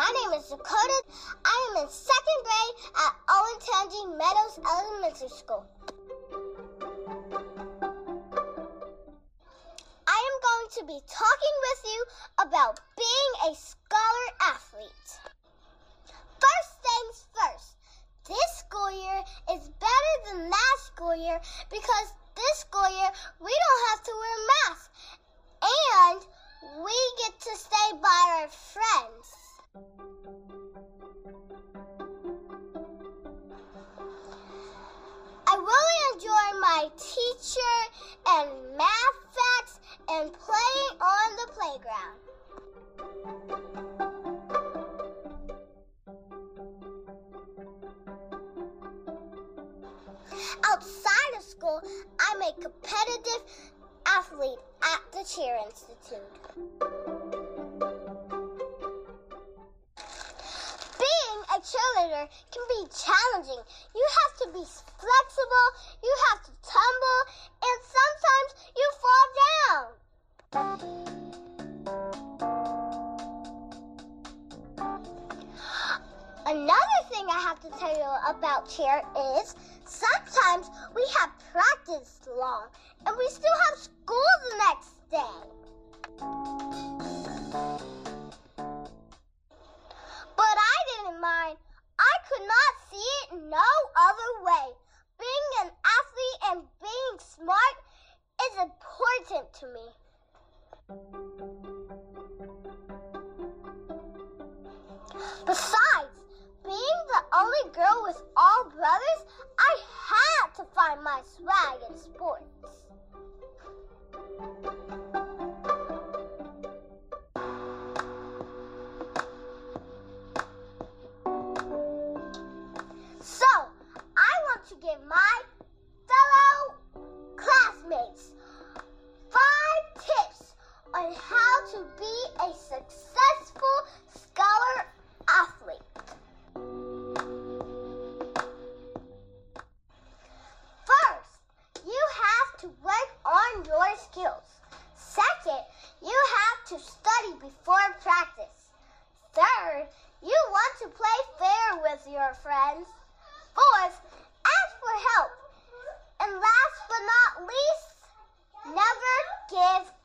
My name is Dakota. I am in second grade at Owen Tangy Meadows Elementary School. I am going to be talking with you about being a scholar athlete. First things first, this school year is better than last school year because this school year we don't have to wear masks and we get to stay by our friends. I really enjoy my teacher and math facts and playing on the playground. Outside of school, I'm a competitive athlete at the Cheer Institute. Being a cheerleader can be challenging. You have to be flexible, you have to tumble, and sometimes you fall down. Another thing I have to tell you about cheer is sometimes we have practiced long and we still have school the next day. But I didn't mind. I could not see it no other way. Being an athlete and being smart is important to me. Besides being the only girl with all brothers, I had to find my swag in sports. So, I want to give my fellow classmates 5 tips on how to be a successful scholar athlete. First, you have to work on your skills. Second, you have to study before practice. Third, you want to play fair with your friends. Fourth, ask for help. And last but not least, never give up.